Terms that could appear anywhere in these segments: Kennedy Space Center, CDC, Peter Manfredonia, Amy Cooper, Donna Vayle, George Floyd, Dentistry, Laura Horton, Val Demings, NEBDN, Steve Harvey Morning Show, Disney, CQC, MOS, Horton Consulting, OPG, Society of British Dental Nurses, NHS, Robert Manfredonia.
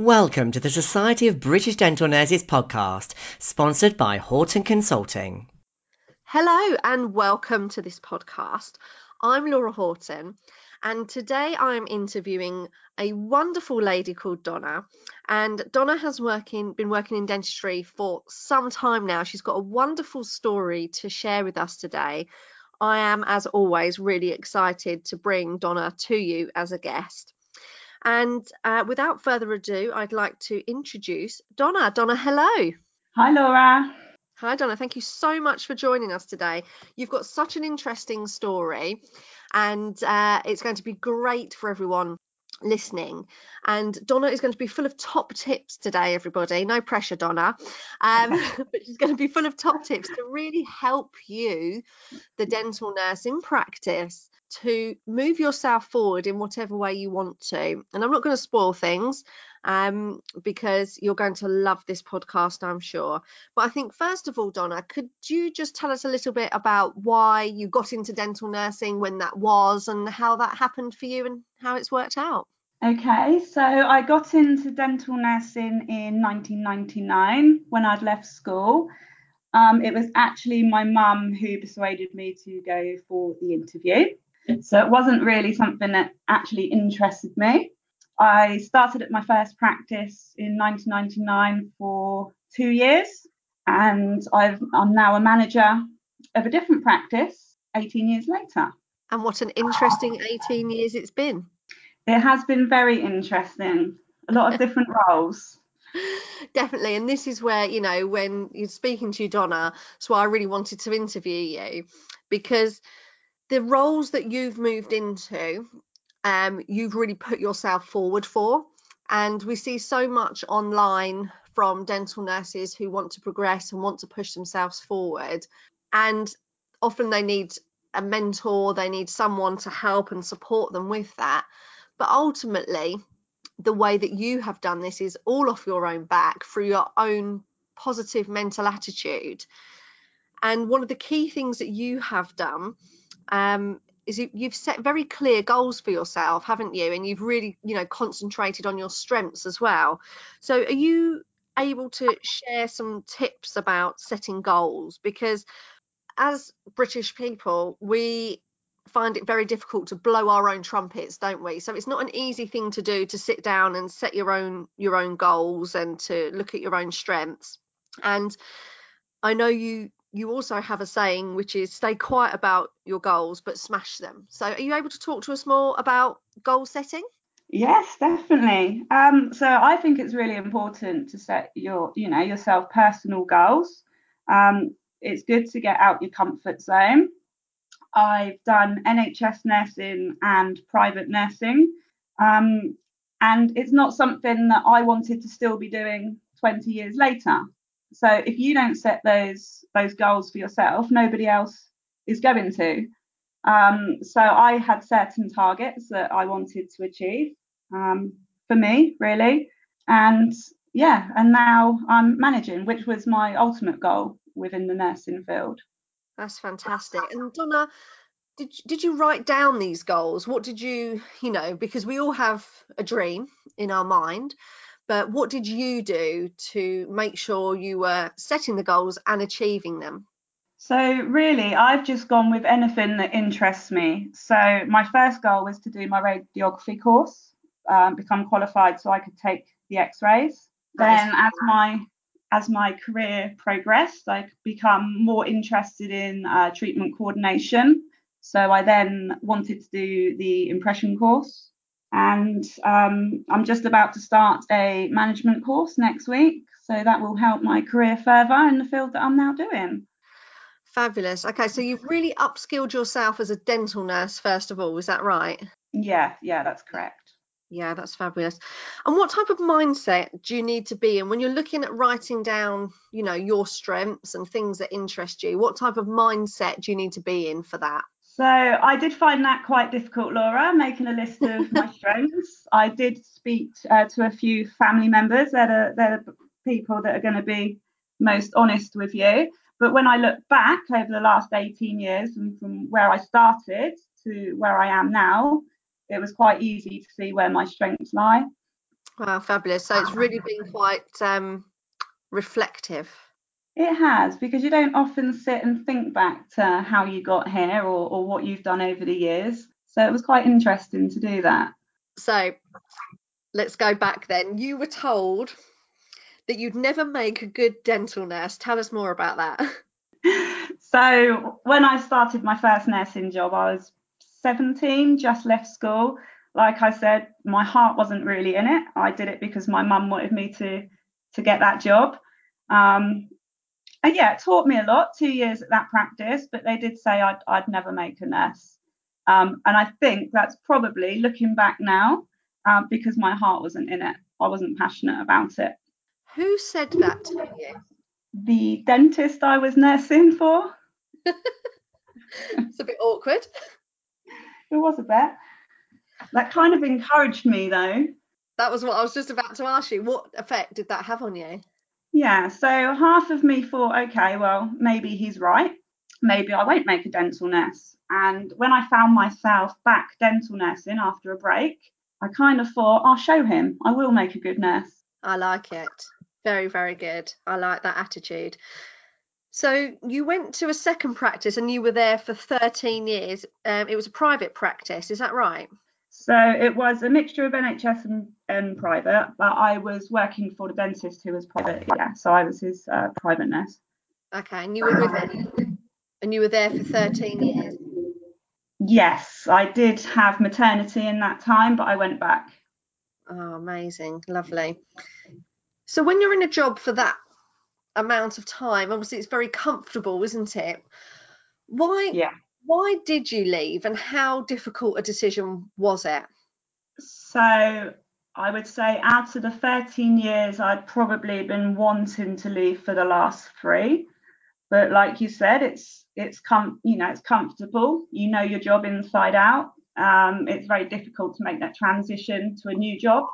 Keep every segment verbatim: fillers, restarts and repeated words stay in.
Welcome to the Society of British Dental Nurses podcast, sponsored by Horton Consulting. Hello and welcome to this podcast. I'm Laura Horton and today I'm interviewing a wonderful lady called Donna, and Donna has working, been working in dentistry for some time now. She's got a wonderful story to share with us today. I am, as always, really excited to bring Donna to you as a guest. And uh, without further ado, I'd like to introduce Donna. Donna, hello. Hi, Laura. Hi, Donna. Thank you so much for joining us today. You've got such an interesting story, and uh, it's going to be great for everyone listening. And Donna is going to be full of top tips today, everybody. No pressure, Donna. Um, but she's going to be full of top tips to really help you, the dental nurse in practice, to move yourself forward in whatever way you want to. And I'm not going to spoil things um, because you're going to love this podcast, I'm sure. But I think, first of all, Donna, could you just tell us a little bit about why you got into dental nursing, when that was, and how that happened for you and how it's worked out? Okay, so I got into dental nursing in nineteen ninety-nine when I'd left school. Um, it was actually my mum who persuaded me to go for the interview. So it wasn't really something that actually interested me. I started at my first practice in nineteen ninety-nine for two years, and I've, I'm now a manager of a different practice eighteen years later. And what an interesting eighteen years it's been. It has been very interesting. A lot of different roles. Definitely. And this is where, you know, when you're speaking to Donna, that's why I really wanted to interview you, because the roles that you've moved into, um, you've really put yourself forward for. And we see so much online from dental nurses who want to progress and want to push themselves forward. And often they need a mentor, they need someone to help and support them with that. But ultimately, the way that you have done this is all off your own back through your own positive mental attitude. And one of the key things that you have done Um, is you, you've set very clear goals for yourself, haven't you? And you've really, you know, concentrated on your strengths as well. So are you able to share some tips about setting goals? Because as British people, we find it very difficult to blow our own trumpets, don't we? So it's not an easy thing to do, to sit down and set your own your own goals and to look at your own strengths. And I know you You also have a saying, which is stay quiet about your goals, but smash them. So are you able to talk to us more about goal setting? Yes, definitely. Um, so I think it's really important to set your, you know, yourself personal goals. Um, it's good to get out your comfort zone. I've done N H S nursing and private nursing. Um, and it's not something that I wanted to still be doing twenty years later. So if you don't set those those goals for yourself, nobody else is going to. Um, so I had certain targets that I wanted to achieve um, for me, really. And yeah, and now I'm managing, which was my ultimate goal within the nursing field. That's fantastic. And Donna, did, did you write down these goals? What did you, you know, because we all have a dream in our mind. But what did you do to make sure you were setting the goals and achieving them? So really, I've just gone with anything that interests me. So my first goal was to do my radiography course, um, become qualified so I could take the x-rays. Then as my as my career progressed, I become more interested in uh, treatment coordination. So I then wanted to do the impression course. And um, I'm just about to start a management course next week, so that will help my career further in the field that I'm now doing. Fabulous. Okay, so you've really upskilled yourself as a dental nurse, first of all, is that right? Yeah, yeah, that's correct. Yeah, that's fabulous. And what type of mindset do you need to be in when you're looking at writing down, you know, your strengths and things that interest you? What type of mindset do you need to be in for that? So I did find that quite difficult, Laura, making a list of my strengths. I did speak uh, to a few family members. They're the, they're the people that are going to be most honest with you. But when I look back over the last eighteen years and from where I started to where I am now, it was quite easy to see where my strengths lie. Wow, fabulous. So it's really been quite um, reflective. It has, because you don't often sit and think back to how you got here or, or what you've done over the years. So it was quite interesting to do that. So let's go back then. You were told that you'd never make a good dental nurse. Tell us more about that. So when I started my first nursing job, I was seventeen, just left school. Like I said, my heart wasn't really in it. I did it because my mum wanted me to, to get that job. Um, and yeah, it taught me a lot, two years at that practice, but they did say I'd, I'd never make a nurse. Um, and I think that's probably, looking back now, um, because my heart wasn't in it. I wasn't passionate about it. Who said that to you? The dentist I was nursing for. It's a bit awkward. It was a bit. That kind of encouraged me, though. That was what I was just about to ask you. What effect did that have on you? Yeah, so half of me thought, okay, well, maybe he's right. Maybe I won't make a dental nurse. And when I found myself back dental nursing after a break, I kind of thought, I'll show him. I will make a good nurse. I like it. Very, very good. I like that attitude. So you went to a second practice and you were there for thirteen years. Um, it was a private practice. Is that right? So it was a mixture of N H S and, and private, but I was working for the dentist who was private, yeah, so I was his uh, private nurse. Okay, and you were with him, and you were there for thirteen years? Yes, I did have maternity in that time, but I went back. Oh, amazing, lovely. So when you're in a job for that amount of time, obviously it's very comfortable, isn't it? Why? Yeah. Why did you leave and how difficult a decision was it? So I would say out of the thirteen years, I'd probably been wanting to leave for the last three. But like you said, it's it's com- you know, it's comfortable. You know your job inside out. Um, it's very difficult to make that transition to a new job.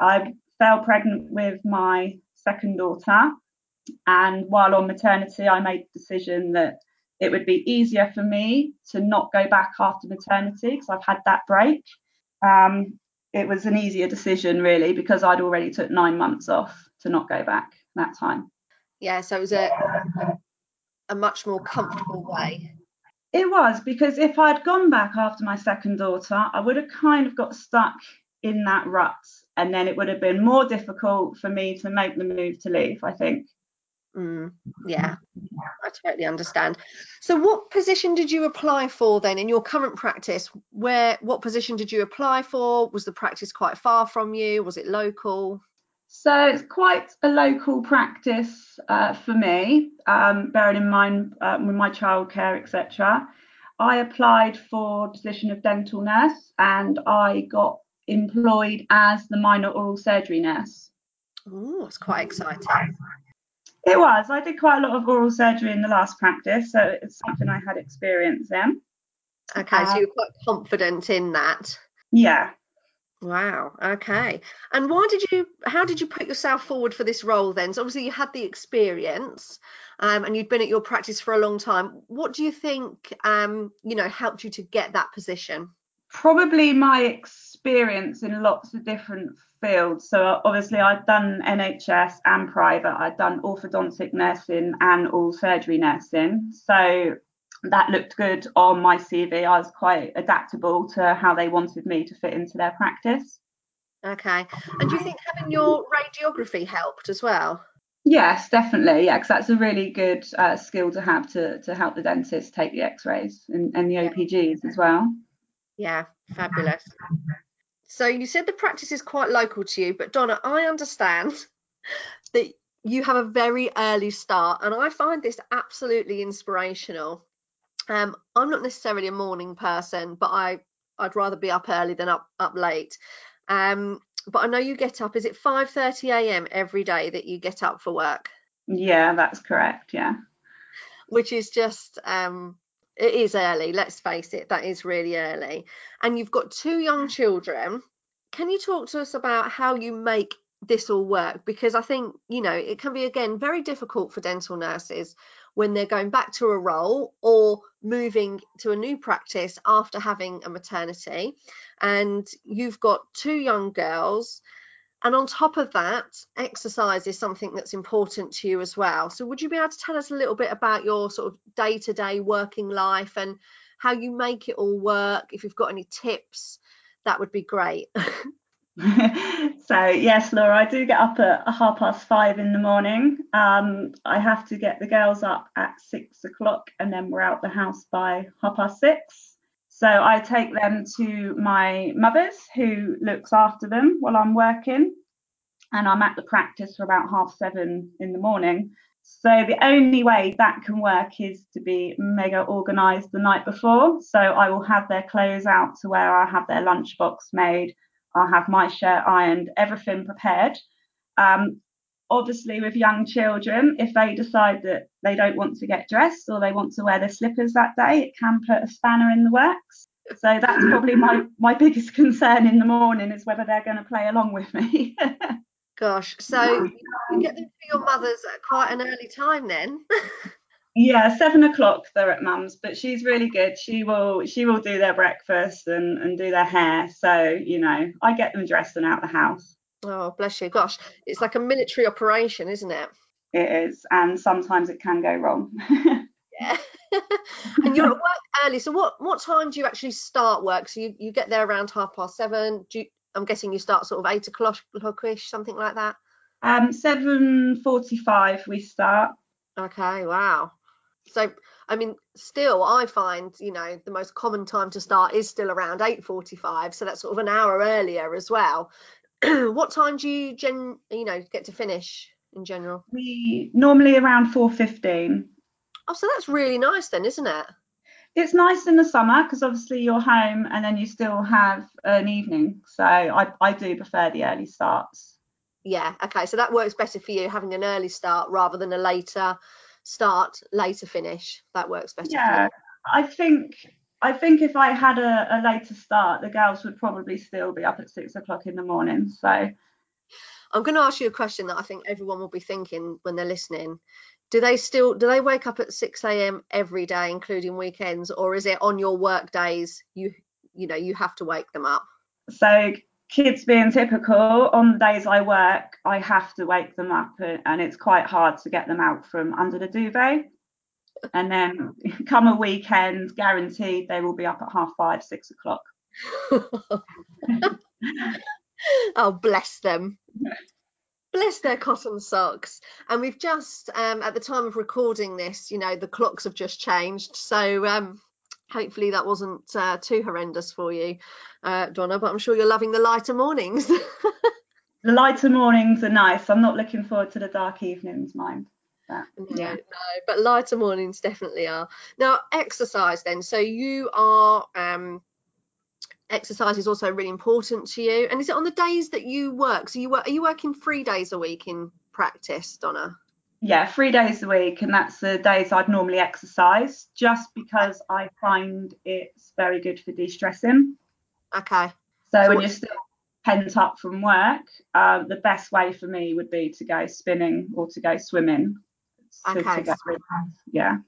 I fell pregnant with my second daughter. And while on maternity, I made the decision that it would be easier for me to not go back after maternity because I've had that break. Um, it was an easier decision, really, because I'd already took nine months off to not go back that time. Yeah, so it was a, a much more comfortable way. It was, because if I'd gone back after my second daughter, I would have kind of got stuck in that rut. And then it would have been more difficult for me to make the move to leave, I think. Mm, yeah, I totally understand. So what position did you apply for then in your current practice? Where, what position did you apply for? Was the practice quite far from you? Was it local? So it's quite a local practice uh, for me, um, bearing in mind uh, with my childcare, et cetera. I applied for the position of dental nurse and I got employed as the minor oral surgery nurse. Oh, it's quite exciting. It was. I did quite a lot of oral surgery in the last practice, so it's something I had experience in. Okay, uh, so you were quite confident in that. Yeah. Wow. Okay. And why did you? How did you put yourself forward for this role then? So obviously you had the experience, um, and you'd been at your practice for a long time. What do you think, um, you know, helped you to get that position? Probably my experience in lots of different fields. So obviously I've done N H S and private. I've done orthodontic nursing and oral surgery nursing. So that looked good on my C V. I was quite adaptable to how they wanted me to fit into their practice. Okay. And do you think having your radiography helped as well? Yes, definitely. Yeah, because that's a really good uh, skill to have to, to help the dentist take the x-rays and, and the O P Gs as well. Yeah, fabulous. So you said the practice is quite local to you, but Donna, I understand that you have a very early start, and I find this absolutely inspirational. Um, I'm not necessarily a morning person, but I, I'd rather be up early than up, up late. Um, but I know you get up, is it five thirty a m every day that you get up for work? Yeah, that's correct, yeah. Which is just... Um, it is early, let's face it, that is really early. And you've got two young children. Can you talk to us about how you make this all work? Because I think, you know, it can be, again, very difficult for dental nurses when they're going back to a role or moving to a new practice after having a maternity. And you've got two young girls. And on top of that, exercise is something that's important to you as well. So would you be able to tell us a little bit about your sort of day-to-day working life and how you make it all work? If you've got any tips, that would be great. So yes, Laura, I do get up at half past five in the morning. Um, I have to get the girls up at six o'clock and then we're out the house by half past six. So I take them to my mother's, who looks after them while I'm working, and I'm at the practice for about half seven in the morning. So the only way that can work is to be mega organised the night before. So I will have their clothes out to where I have their lunchbox made. I'll have my shirt ironed, everything prepared. Um, obviously, with young children, if they decide that they don't want to get dressed or they want to wear their slippers that day, it can put a spanner in the works. So that's probably my my biggest concern in the morning, is whether they're going to play along with me. Gosh, so you get them to your mother's at quite an early time then. Yeah, seven o'clock they're at mum's, but she's really good. She will she will do their breakfast and, and do their hair. So, you know, I get them dressed and out the house. Oh, bless you. Gosh, it's like a military operation, isn't it? It is, and sometimes it can go wrong. Yeah. And you're at work early, so what what time do you actually start work? So you, you get there around half past seven. Do you, I'm guessing you start sort of eight o'clock-ish, something like that? Um, seven forty-five we start. Okay, wow. So, I mean, still, I find, you know, the most common time to start is still around eight forty-five, so that's sort of an hour earlier as well. What time do you, gen, you know, get to finish in general? We normally around four fifteen. Oh, so that's really nice then, isn't it? It's nice in the summer because obviously you're home and then you still have an evening. So I, I do prefer the early starts. Yeah, okay, so that works better for you, having an early start rather than a later start, later finish. That works better yeah, for you. I think I think if I had a, a later start, the girls would probably still be up at six o'clock in the morning. So I'm going to ask you a question that I think everyone will be thinking when they're listening. Do they still do they wake up at six a m every day, including weekends, or is it on your work days you you know you have to wake them up? So, kids being typical, on the days I work, I have to wake them up, and it's quite hard to get them out from under the duvet. And then come a weekend, guaranteed they will be up at half five, six o'clock. Oh, bless them. Bless their cotton socks. And we've just, um, at the time of recording this, you know, the clocks have just changed. So um, hopefully that wasn't uh, too horrendous for you, uh, Donna, but I'm sure you're loving the lighter mornings. The lighter mornings are nice. I'm not looking forward to the dark evenings, mind. But, yeah. No, no, but lighter mornings definitely are. Now, exercise then. So you are... Um, exercise is also really important to you. And is it on the days that you work? So you work, are you working three days a week in practice, Donna? Yeah, three days a week, and that's the days I'd normally exercise, just because I find it's very good for de-stressing. Okay. So, so when you're still pent up from work, uh, the best way for me would be to go spinning or to go swimming. So okay. To go, yeah.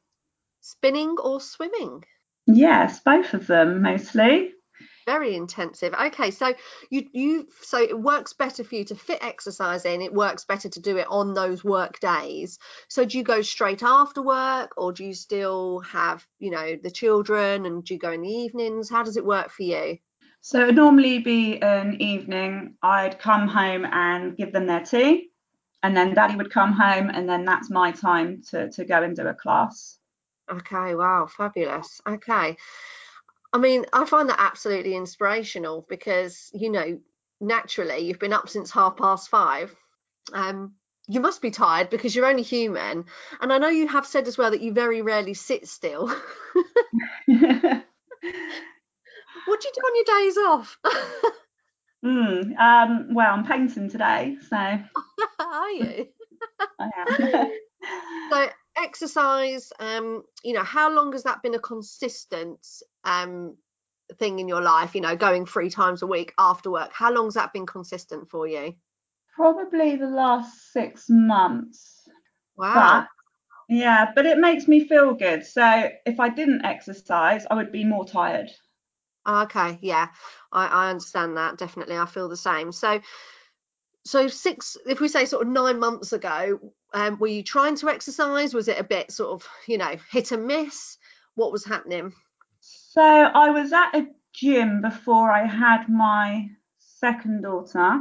Spinning or swimming? Yes, both of them mostly. Very intensive. Okay, so you you so it works better for you to fit exercise in. It works better to do it on those work days. So do you go straight after work, or do you still have, you know, the children, and do you go in the evenings? How does it work for you? So it would normally be an evening. I'd come home and give them their tea, and then Daddy would come home, and then that's my time to to go and do a class. Okay, wow, fabulous. Okay. I mean, I find that absolutely inspirational because, you know, naturally you've been up since half past five. Um, you must be tired because you're only human. And I know you have said as well that you very rarely sit still. What do you do on your days off? mm, um, well, I'm painting today, so. Are you? I am. So exercise, um, you know, how long has that been a consistent um thing in your life, you know, going three times a week after work? How long's that been consistent for you? Probably the last six months. Wow. But, yeah, but it makes me feel good. So if I didn't exercise, I would be more tired. Okay, yeah, I, I understand that, definitely. I feel the same. So so six, if we say sort of nine months ago, um, were you trying to exercise? Was it a bit sort of, you know, hit and miss? What was happening? So I was at a gym before I had my second daughter.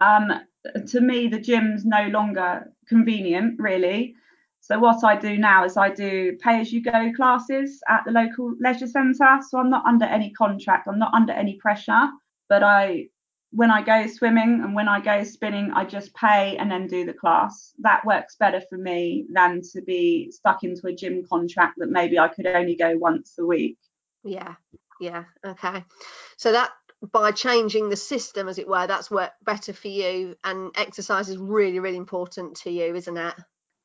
Um, to me, the gym's no longer convenient, really. So what I do now is I do pay-as-you-go classes at the local leisure centre. So I'm not under any contract, I'm not under any pressure, but I, when I go swimming and when I go spinning, I just pay and then do the class. That works better for me than to be stuck into a gym contract that maybe I could only go once a week. Yeah, yeah, okay. So that, by changing the system, as it were, that's worked better for you, and exercise is really, really important to you, isn't it?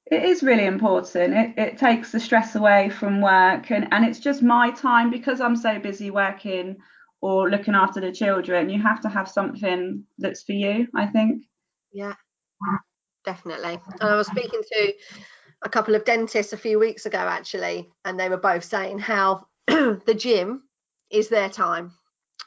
It is really important. It, it takes the stress away from work, and, and it's just my time, because I'm so busy working or looking after the children. You have to have something that's for you, I think. Yeah, definitely. And I was speaking to a couple of dentists a few weeks ago, actually, and they were both saying how the gym is their time.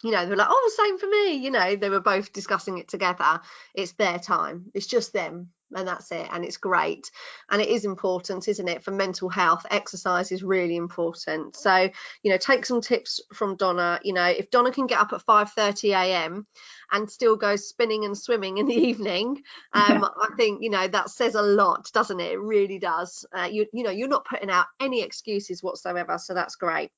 You know, they were like, oh, same for me. You know, they were both discussing it together. It's their time. It's just them. And that's it. And it's great. And it is important, isn't it, for mental health? Exercise is really important. So, you know, take some tips from Donna. You know, if Donna can get up at five thirty a m and still go spinning and swimming in the evening, um, I think, you know, that says a lot, doesn't it? It really does. Uh, you, you know, you're not putting out any excuses whatsoever. So that's great.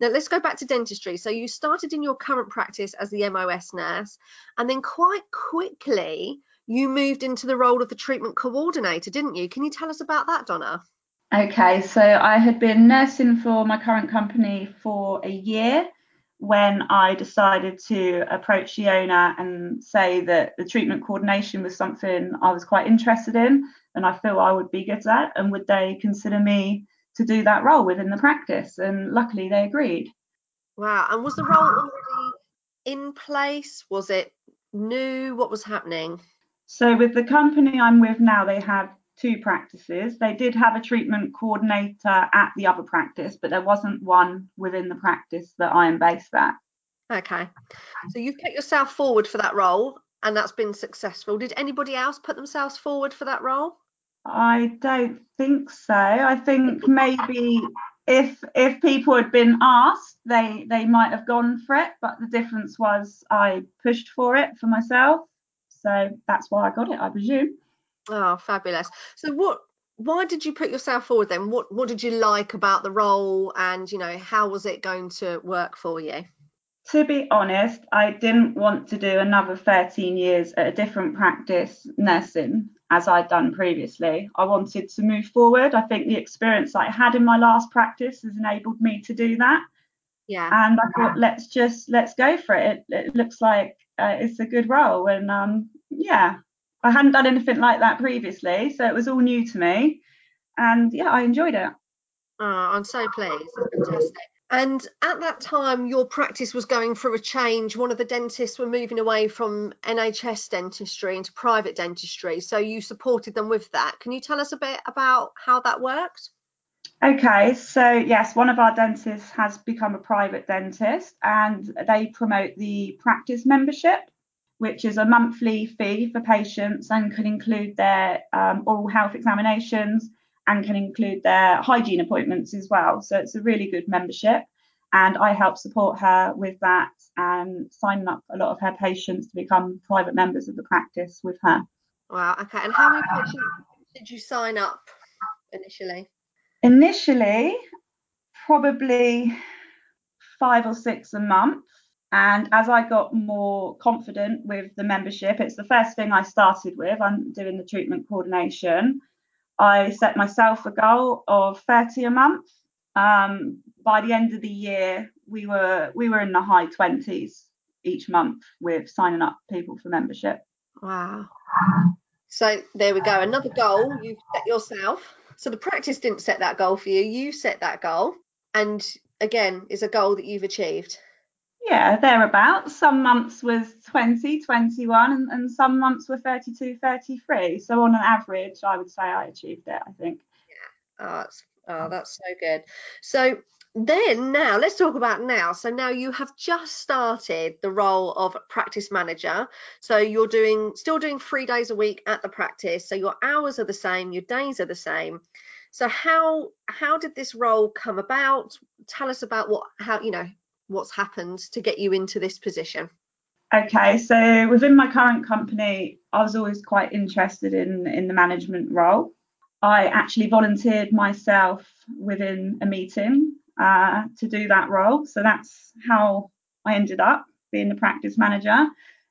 Now, let's go back to dentistry. So you started in your current practice as the M O S nurse, and then quite quickly you moved into the role of the treatment coordinator, didn't you? Can you tell us about that, Donna? Okay, so I had been nursing for my current company for a year when I decided to approach the owner and say that the treatment coordination was something I was quite interested in and I feel I would be good at, and would they consider me to do that role within the practice? And luckily they agreed. Wow. And was the role already in place? Was it new? What was happening? So with the company I'm with now, they have two practices. They did have a treatment coordinator at the other practice, but there wasn't one within the practice that I am based at. Okay, so you've put yourself forward for that role and that's been successful. Did anybody else put themselves forward for that role? I don't think so. I think maybe if if people had been asked, they they might have gone for it, but the difference was I pushed for it for myself, so that's why I got it, I presume. Oh, fabulous. So what why did you put yourself forward then? What what did you like about the role, and, you know, how was it going to work for you? To be honest, I didn't want to do another thirteen years at a different practice nursing as I'd done previously. I wanted to move forward. I think the experience I had in my last practice has enabled me to do that. Yeah. And I thought, let's just, let's go for it. It, it looks like uh, it's a good role. And um, yeah, I hadn't done anything like that previously, so it was all new to me. And yeah, I enjoyed it. Oh, I'm so pleased. It's fantastic. And at that time, your practice was going through a change. One of the dentists were moving away from N H S dentistry into private dentistry. So you supported them with that. Can you tell us a bit about how that worked? Okay, so yes, one of our dentists has become a private dentist, and they promote the practice membership, which is a monthly fee for patients and can include their um, oral health examinations, and can include their hygiene appointments as well. So it's a really good membership, and I help support her with that and signing up a lot of her patients to become private members of the practice with her. Wow, okay. And how many patients did you sign up initially? Initially, probably five or six a month. And as I got more confident with the membership, it's the first thing I started with. I'm doing the treatment coordination. I set myself a goal of thirty a month. Um, by the end of the year, we were we were in the high twenties each month with signing up people for membership. Wow. So there we go. Another goal you've set yourself. So the practice didn't set that goal for you. You set that goal. And again, it's a goal that you've achieved. Yeah, thereabouts. Some months was twenty, twenty-one, and, and some months were thirty-two, thirty-three. So on an average, I would say I achieved it, I think. Yeah, oh, that's, oh, that's so good. So Then now let's talk about now. So now you have just started the role of practice manager. So you're doing still doing three days a week at the practice. So your hours are the same, your days are the same. So how how did this role come about? Tell us about what how you know what's happened to get you into this position. Okay, so within my current company, I was always quite interested in in the management role. I actually volunteered myself within a meeting Uh, to do that role. So that's how I ended up being the practice manager,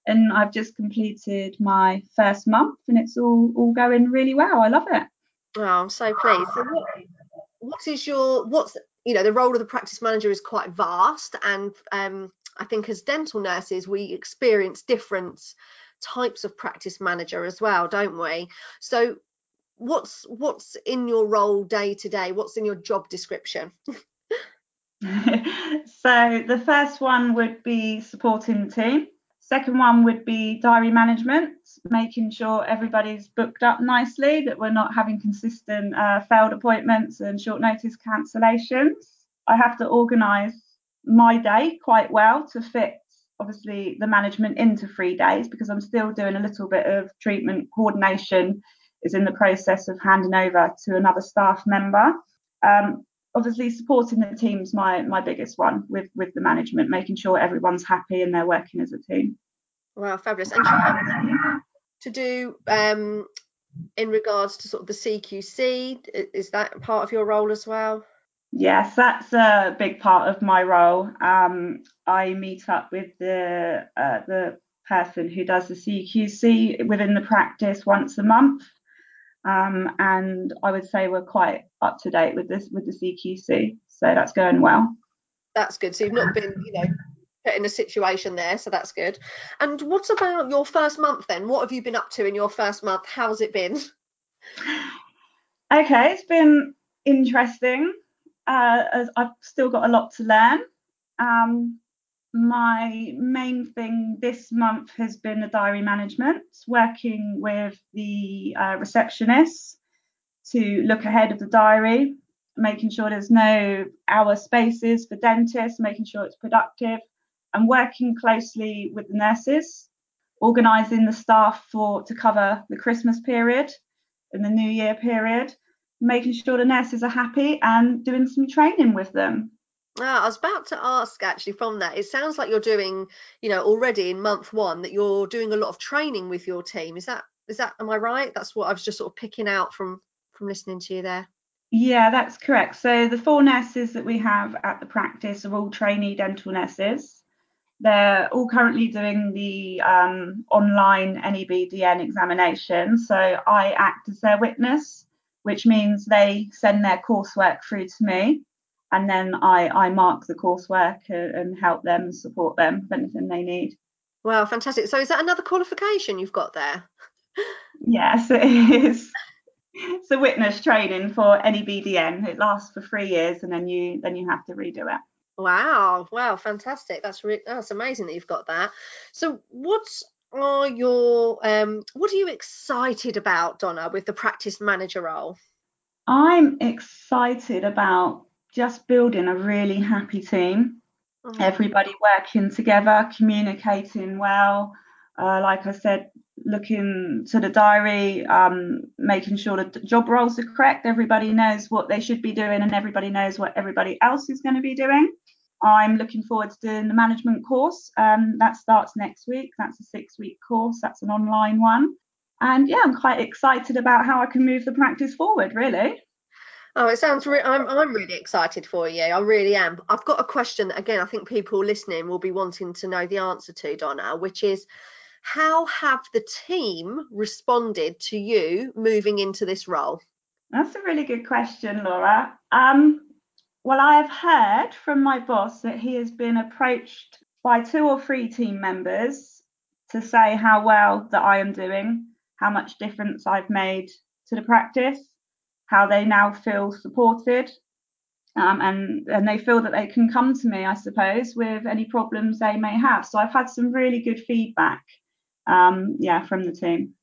and I've just completed my first month and it's all all going really well. I love it. Oh, I'm so pleased. So what, what is your what's you know the role of the practice manager is quite vast, and um, I think as dental nurses we experience different types of practice manager as well, don't we? So what's what's in your role day to day? What's in your job description? So the first one would be supporting the team. Second one would be diary management, making sure everybody's booked up nicely, that we're not having consistent uh, failed appointments and short notice cancellations. I have to organise my day quite well to fit obviously the management into three days because I'm still doing a little bit of treatment. Coordination is in the process of handing over to another staff member. Um, Obviously, supporting the team's my my biggest one with with the management, making sure everyone's happy and they're working as a team. Wow, fabulous! And um, to do um, in regards to sort of the C Q C, is that part of your role as well? Yes, that's a big part of my role. Um, I meet up with the uh, the person who does the C Q C within the practice once a month. Um, and I would say we're quite up to date with this with the C Q C, so that's going well. That's good. So you've not been, you know, put in a situation there, so that's good. And what about your first month then? What have you been up to in your first month? How's it been? Okay, it's been interesting. Uh, as I've still got a lot to learn. Um, My main thing this month has been the diary management, working with the uh, receptionists to look ahead of the diary, making sure there's no hour spaces for dentists, making sure it's productive, and working closely with the nurses, organising the staff for to cover the Christmas period and the New Year period, making sure the nurses are happy and doing some training with them. Oh, I was about to ask actually from that, it sounds like you're doing, you know, already in month one that you're doing a lot of training with your team. Is that, is that, am I right? That's what I was just sort of picking out from, from listening to you there. Yeah, that's correct. So the four nurses that we have at the practice are all trainee dental nurses. They're all currently doing the um, online N E B D N examination. So I act as their witness, which means they send their coursework through to me. And then I, I mark the coursework and help them, support them with anything they need. Wow, fantastic. So is that another qualification you've got there? Yes, it is. It's a witness training for N E B D N. It lasts for three years and then you then you have to redo it. Wow, wow, fantastic. That's re- that's amazing that you've got that. So what are your um what are you excited about, Donna, with the practice manager role? I'm excited about just building a really happy team, mm-hmm. everybody working together, communicating well, uh, like I said, looking to the diary, um, making sure the job roles are correct, everybody knows what they should be doing and everybody knows what everybody else is going to be doing. I'm looking forward to doing the management course, um, that starts next week, that's a six-week course, that's an online one, and yeah, I'm quite excited about how I can move the practice forward, really. Oh, it sounds re- I'm, I'm really excited for you. I really am. I've got a question that, again, I think people listening will be wanting to know the answer to, Donna, which is how have the team responded to you moving into this role? That's a really good question, Laura. Um, well, I have heard from my boss that he has been approached by two or three team members to say how well that I am doing, how much difference I've made to the practice, how they now feel supported, um, and, and they feel that they can come to me, I suppose, with any problems they may have. So I've had some really good feedback, um, yeah, from the team.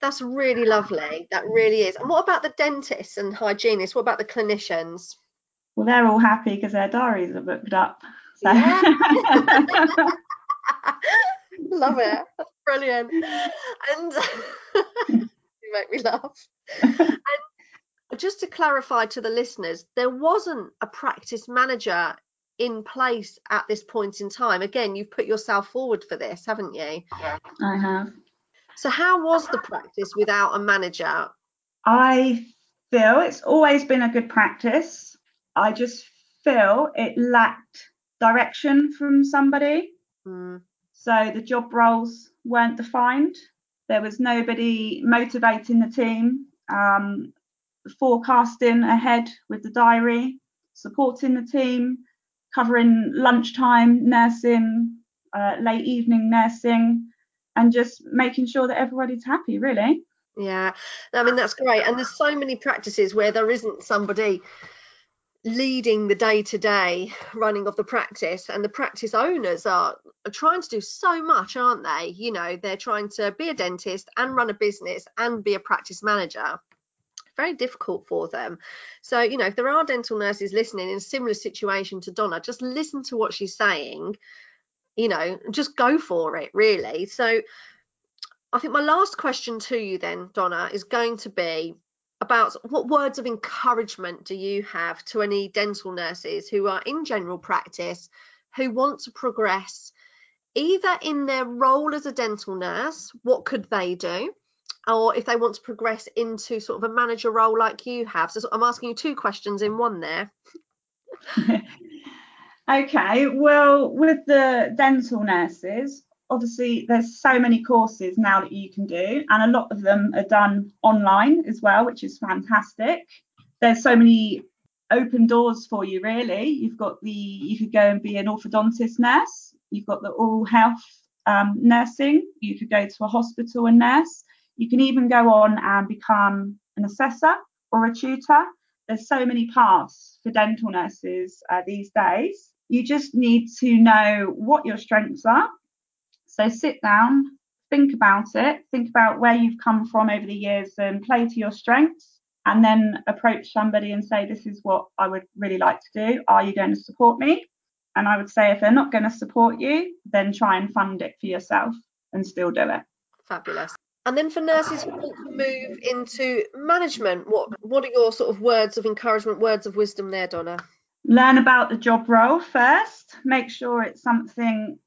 That's really lovely. That really is. And what about the dentists and hygienists? What about the clinicians? Well, they're all happy because their diaries are booked up. So. Yeah. Love it. That's brilliant. And you make me laugh. And just to clarify to the listeners, there wasn't a practice manager in place at this point in time. Again, you've put yourself forward for this, haven't you? Yeah, I have. So how was the practice without a manager? I feel it's always been a good practice. I just feel it lacked direction from somebody. Mm. So the job roles weren't defined. There was nobody motivating the team, um, forecasting ahead with the diary, supporting the team, covering lunchtime nursing, uh, late evening nursing, and just making sure that everybody's happy, really. Yeah, I mean, that's great. And there's so many practices where there isn't somebody leading the day-to-day running of the practice, and the practice owners are, are trying to do so much, aren't they? You know, they're trying to be a dentist and run a business and be a practice manager. Very difficult for them. So, you know, if there are dental nurses listening in a similar situation to Donna, just listen to what she's saying, you know, just go for it, really. So I think my last question to you then, Donna, is going to be about what words of encouragement do you have to any dental nurses who are in general practice who want to progress either in their role as a dental nurse, what could they do? Or if they want to progress into sort of a manager role like you have. So I'm asking you two questions in one there. Okay, well, with the dental nurses, obviously there's so many courses now that you can do, and a lot of them are done online as well, which is fantastic. There's so many open doors for you, really. You've got the, you could go and be an orthodontist nurse. You've got the oral health um, nursing. You could go to a hospital and nurse. You can even go on and become an assessor or a tutor. There's so many paths for dental nurses uh, these days. You just need to know what your strengths are. So sit down, think about it, think about where you've come from over the years and play to your strengths, and then approach somebody and say, this is what I would really like to do. Are you going to support me? And I would say if they're not going to support you, then try and fund it for yourself and still do it. Fabulous. And then for nurses who want to move into management, what, what are your sort of words of encouragement, words of wisdom there, Donna? Learn about the job role first. Make sure it's something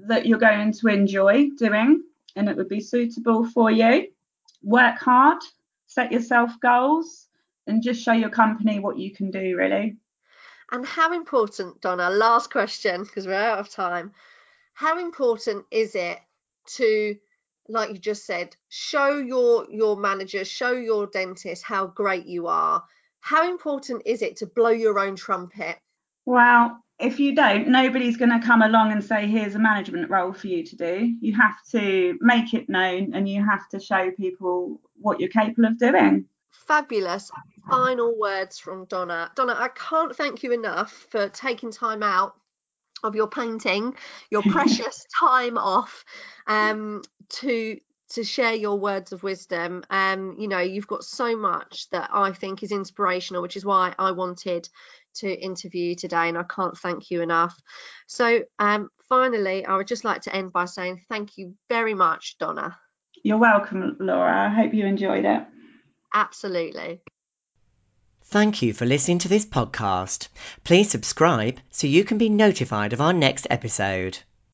that you're going to enjoy doing and it would be suitable for you. Work hard, set yourself goals, and just show your company what you can do, really. And how important, Donna, last question, because we're out of time. How important is it to, like you just said, show your your manager, show your dentist how great you are? How important is it to blow your own trumpet? Well, if you don't, nobody's going to come along and say, here's a management role for you to do. You have to make it known and you have to show people what you're capable of doing. Fabulous. Final words from Donna. Donna, I can't thank you enough for taking time out of your painting, your precious time off, um, to to share your words of wisdom. Um, you know, you've got so much that I think is inspirational, which is why I wanted to interview you today, and I can't thank you enough. So um, finally, I would just like to end by saying thank you very much, Donna. You're welcome, Laura. I hope you enjoyed it. Absolutely. Thank you for listening to this podcast. Please subscribe so you can be notified of our next episode.